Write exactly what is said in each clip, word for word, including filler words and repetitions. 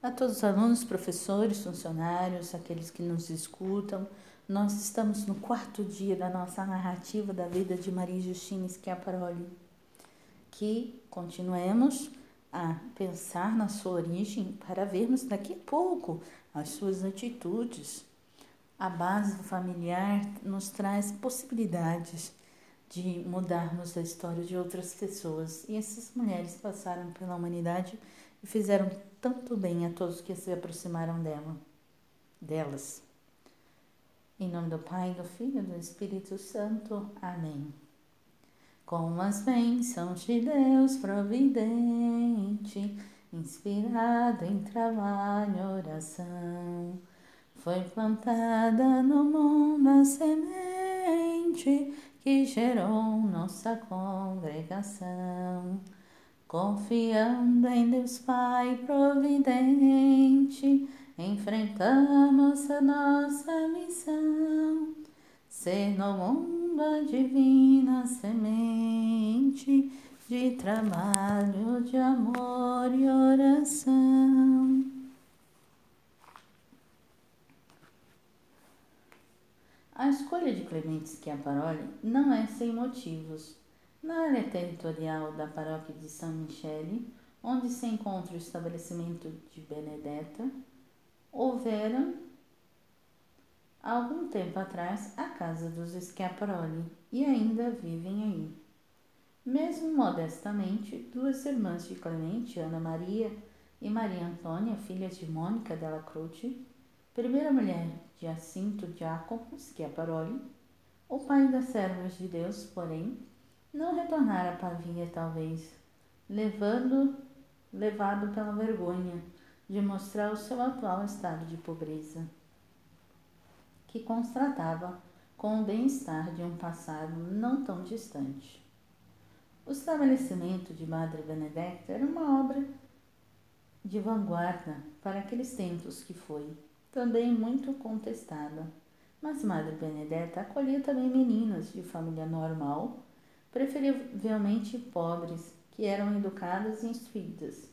A todos os alunos, professores, funcionários, aqueles que nos escutam, nós estamos no quarto dia da nossa narrativa da vida de Maria Giustina Schiapparoli, que continuemos a pensar na sua origem para vermos daqui a pouco as suas atitudes. A base familiar nos traz possibilidades de mudarmos a história de outras pessoas. E essas mulheres passaram pela humanidade e fizeram tanto bem a todos que se aproximaram dela, delas. Em nome do Pai, do Filho e do Espírito Santo. Amém. Com as bênçãos de Deus providente, inspirado em trabalho e oração, foi plantada no mundo a semente que gerou nossa congregação. Confiando em Deus Pai providente, enfrentamos a nossa missão. Ser no mundo a divina semente de trabalho, de amor e oração. A escolha de Clemente Schiapparoli não é sem motivos. Na área territorial da paróquia de São Michele, onde se encontra o estabelecimento de Benedetta, houveram, algum tempo atrás, a casa dos Schiapparoli, e ainda vivem aí. Mesmo modestamente, duas irmãs de Clemente, Ana Maria e Maria Antônia, filhas de Mônica della Croce, primeira mulher de Assinto, Giacomo Schiapparoli, o pai das servas de Deus, porém, não retornara a Pavia, talvez, levando, levado pela vergonha de mostrar o seu atual estado de pobreza, que contrastava com o bem-estar de um passado não tão distante. O estabelecimento de Madre Benedetta era uma obra de vanguarda para aqueles tempos que foi, também muito contestada, mas Madre Benedetta acolhia também meninas de família normal, preferivelmente pobres, que eram educadas e instruídas.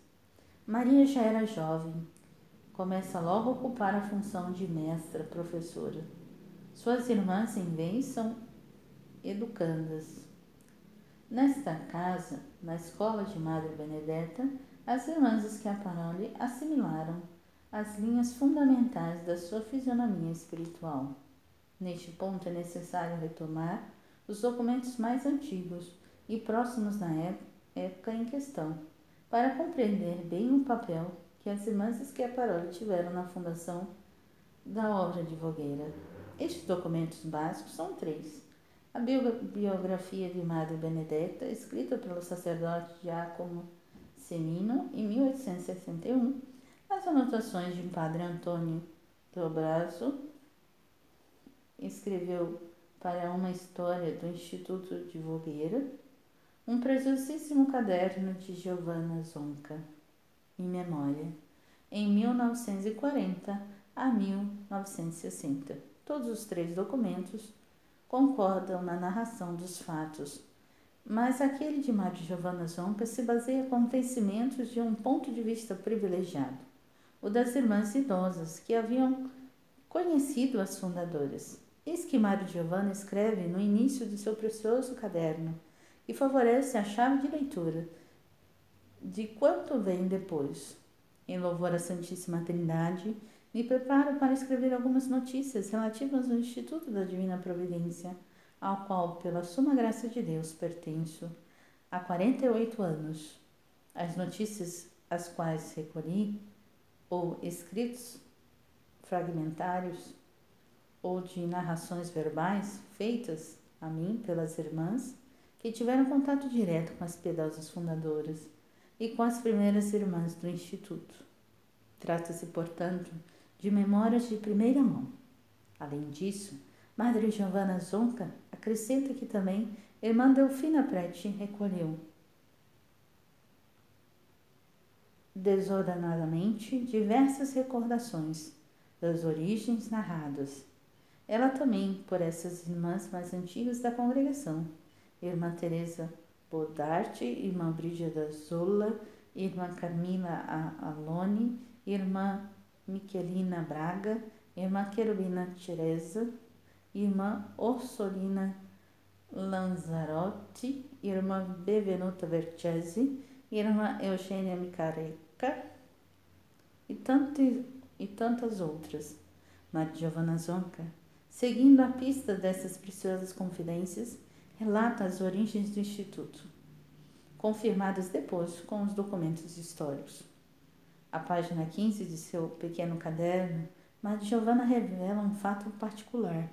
Maria já era jovem, começa logo a ocupar a função de mestra, professora. Suas irmãs, em vez, são educandas. Nesta casa, na escola de Madre Benedetta, as irmãs Schiapparoli assimilaram as linhas fundamentais da sua fisionomia espiritual. Neste ponto é necessário retomar os documentos mais antigos e próximos da época em questão, para compreender bem o papel que as irmãs Schiapparoli tiveram na fundação da obra de Vogueira. Estes documentos básicos são três. A biografia de Madre Benedetta, escrita pelo sacerdote Giacomo Semino em mil oitocentos e sessenta e um, as anotações de Padre Antônio Dobrasso, escreveu para uma história do Instituto de Vogueira, um preciosíssimo caderno de Giovanna Zonca, em memória, em mil novecentos e quarenta a mil novecentos e sessenta. Todos os três documentos concordam na narração dos fatos, mas aquele de Madre Giovanna Zonca se baseia em acontecimentos de um ponto de vista privilegiado, o das irmãs idosas que haviam conhecido as fundadoras. Eis que Madre Giovanna escreve no início do seu precioso caderno e favorece a chave de leitura de quanto vem depois. Em louvor à Santíssima Trindade, me preparo para escrever algumas notícias relativas ao Instituto da Divina Providência, ao qual, pela suma graça de Deus, pertenço há quarenta e oito anos. As notícias às quais recolhi, ou escritos fragmentários, ou de narrações verbais feitas a mim pelas irmãs que tiveram contato direto com as piedosas fundadoras e com as primeiras irmãs do Instituto. Trata-se, portanto, de memórias de primeira mão. Além disso, Madre Giovanna Zonca acrescenta que também Irmã Delfina Prete recolheu desordenadamente diversas recordações das origens narradas. Ela também, por essas irmãs mais antigas da congregação, Irmã Tereza Bodarte, Irmã Brigida Zola, Irmã Carmila Aloni, Irmã Michelina Braga, Irmã Querubina Tereza, Irmã Ossolina Lanzarotti, Irmã Bevenuta Vercesi, Irmã Eugênia Micareca e, tantos, e tantas outras. Madre Giovanna Zonca, seguindo a pista dessas preciosas confidências, relata as origens do Instituto, confirmadas depois com os documentos históricos. A página quinze de seu pequeno caderno, Madre Giovanna revela um fato particular,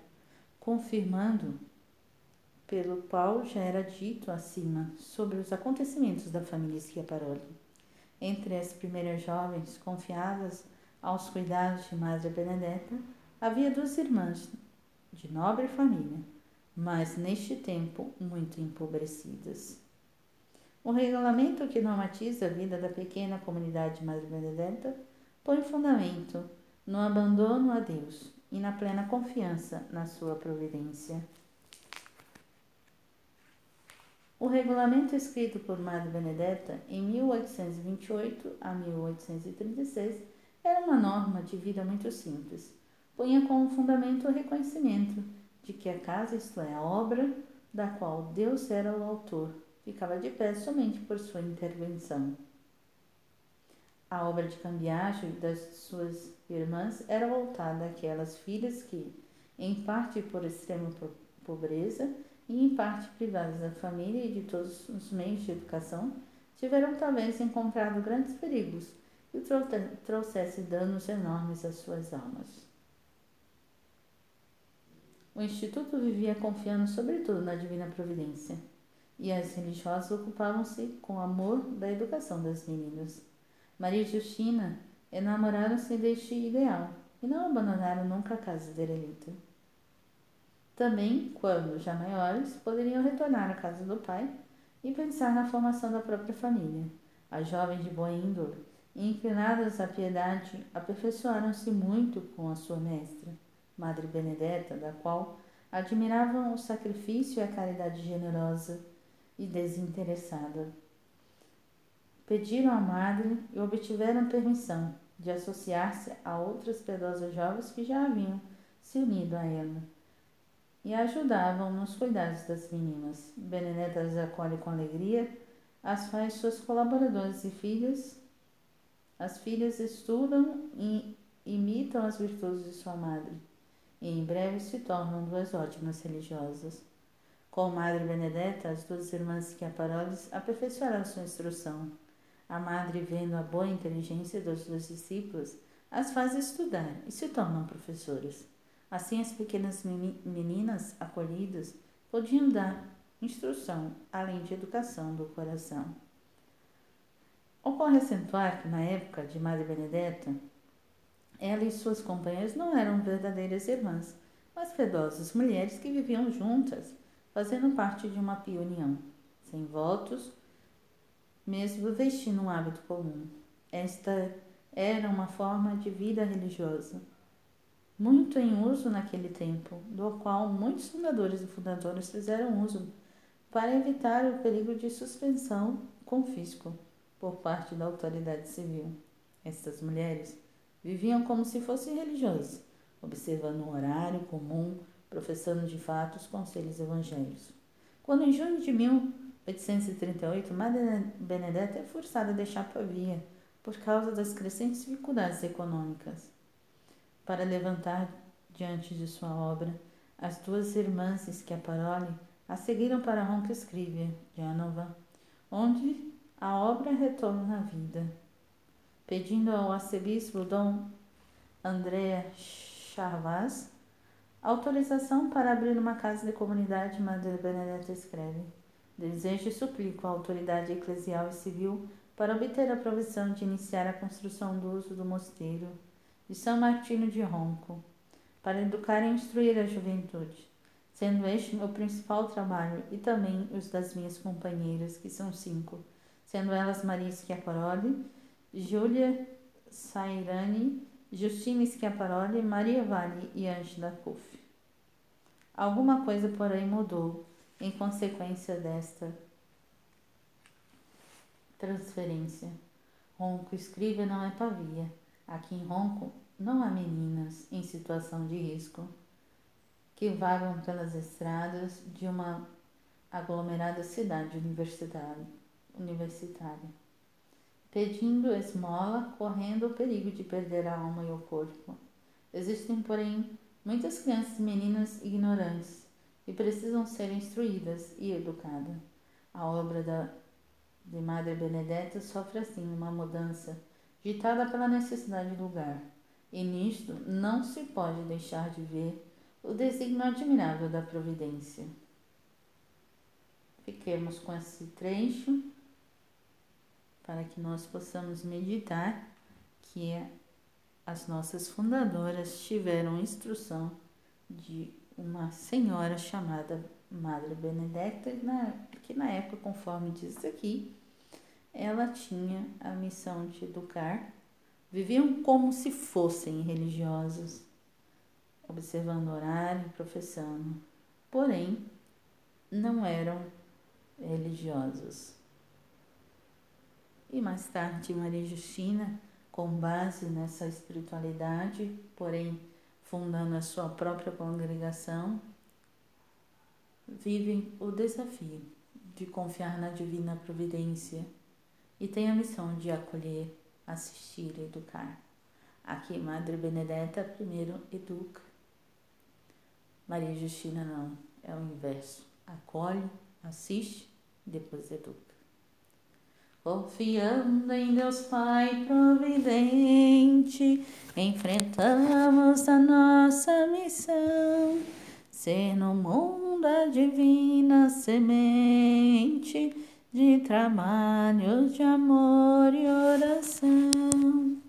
confirmando pelo qual já era dito acima sobre os acontecimentos da família Schiapparoli. Entre as primeiras jovens confiadas aos cuidados de Madre Benedetta, havia duas irmãs de nobre família, mas neste tempo muito empobrecidas. O regulamento que normatiza a vida da pequena comunidade de Madre Benedetta põe fundamento no abandono a Deus e na plena confiança na sua providência. O regulamento escrito por Madre Benedetta em mil oitocentos e vinte e oito a mil oitocentos e trinta e seis era uma norma de vida muito simples. Punha como fundamento o reconhecimento de que a casa, isto é, a obra, da qual Deus era o autor, ficava de pé somente por sua intervenção. A obra de cambiagem das suas irmãs era voltada àquelas filhas que, em parte por extrema pobreza, e em parte privadas da família e de todos os meios de educação, tiveram talvez encontrado grandes perigos e trouxesse danos enormes às suas almas. O Instituto vivia confiando sobretudo na Divina Providência, e as religiosas ocupavam-se com amor da educação das meninas. Maria e Justina enamoraram-se deste ideal e não abandonaram nunca a casa derelita. Também, quando já maiores, poderiam retornar à casa do pai e pensar na formação da própria família. As jovens de boa índole, inclinadas à piedade, aperfeiçoaram-se muito com a sua mestra, Madre Benedetta, da qual admiravam o sacrifício e a caridade generosa e desinteressada. Pediram à madre e obtiveram permissão de associar-se a outras piedosas jovens que já haviam se unido a ela e ajudavam nos cuidados das meninas. Benedetta as acolhe com alegria, as faz suas colaboradoras e filhas. As filhas estudam e imitam as virtudes de sua madre, e em breve se tornam duas ótimas religiosas. Com Madre Benedetta, as duas irmãs Schiapparoli aperfeiçoaram sua instrução. A madre, vendo a boa inteligência dos dois discípulos, as faz estudar e se tornam professoras. Assim, as pequenas meninas acolhidas podiam dar instrução, além de educação do coração. Ocorre acentuar que, na época de Madre Benedetta, ela e suas companheiras não eram verdadeiras irmãs, mas piedosas mulheres que viviam juntas, fazendo parte de uma pia união, sem votos, mesmo vestindo um hábito comum. Esta era uma forma de vida religiosa muito em uso naquele tempo, do qual muitos fundadores e fundadoras fizeram uso para evitar o perigo de suspensão confisco por parte da autoridade civil. Estas mulheres viviam como se fossem religiosas, observando um horário comum, professando de fato os conselhos evangélicos. Quando em junho de mil oitocentos e trinta e oito, Madre Benedetta é forçada a deixar Pavia por causa das crescentes dificuldades econômicas. Para levantar diante de sua obra, as duas irmãs Schiapparoli a seguiram para Ronco Scrivia, Gênova, onde a obra retorna à vida. Pedindo ao arcebispo Dom Andréa Charvaz autorização para abrir uma casa de comunidade, Madre Benedetta escreve: desejo e suplico à autoridade eclesial e civil para obter a provisão de iniciar a construção do uso do mosteiro de São Martino de Ronco, para educar e instruir a juventude, sendo este meu principal trabalho e também os das minhas companheiras, que são cinco, sendo elas Maria Schiapparoli, Júlia Sairani, Giustina Schiapparoli, Maria Vale e Angela da Kouf. Alguma coisa, porém, mudou em consequência desta transferência. Ronco Scrivia não é Pavia. Aqui em Ronco não há meninas em situação de risco que vagam pelas estradas de uma aglomerada cidade universitária, universitária pedindo esmola, correndo o perigo de perder a alma e o corpo. Existem, porém, muitas crianças e meninas ignorantes e precisam ser instruídas e educadas. A obra da, de Madre Benedetta sofre assim uma mudança ditada pela necessidade do lugar, e nisto não se pode deixar de ver o desígnio admirável da providência. Fiquemos com esse trecho para que nós possamos meditar que as nossas fundadoras tiveram instrução de uma senhora chamada Madre Benedetta, que na época, conforme diz aqui, ela tinha a missão de educar. Viviam como se fossem religiosos, observando o horário, professando, porém não eram religiosos. E mais tarde, Maria Justina, com base nessa espiritualidade, porém fundando a sua própria congregação, vive o desafio de confiar na Divina Providência e tem a missão de acolher, assistir e educar. Aqui, Madre Benedetta primeiro educa. Maria Justina não, é o inverso. Acolhe, assiste, depois educa. Confiando em Deus Pai Providente, enfrentamos a nossa missão. Ser no mundo a divina semente de trabalho, de amor e oração.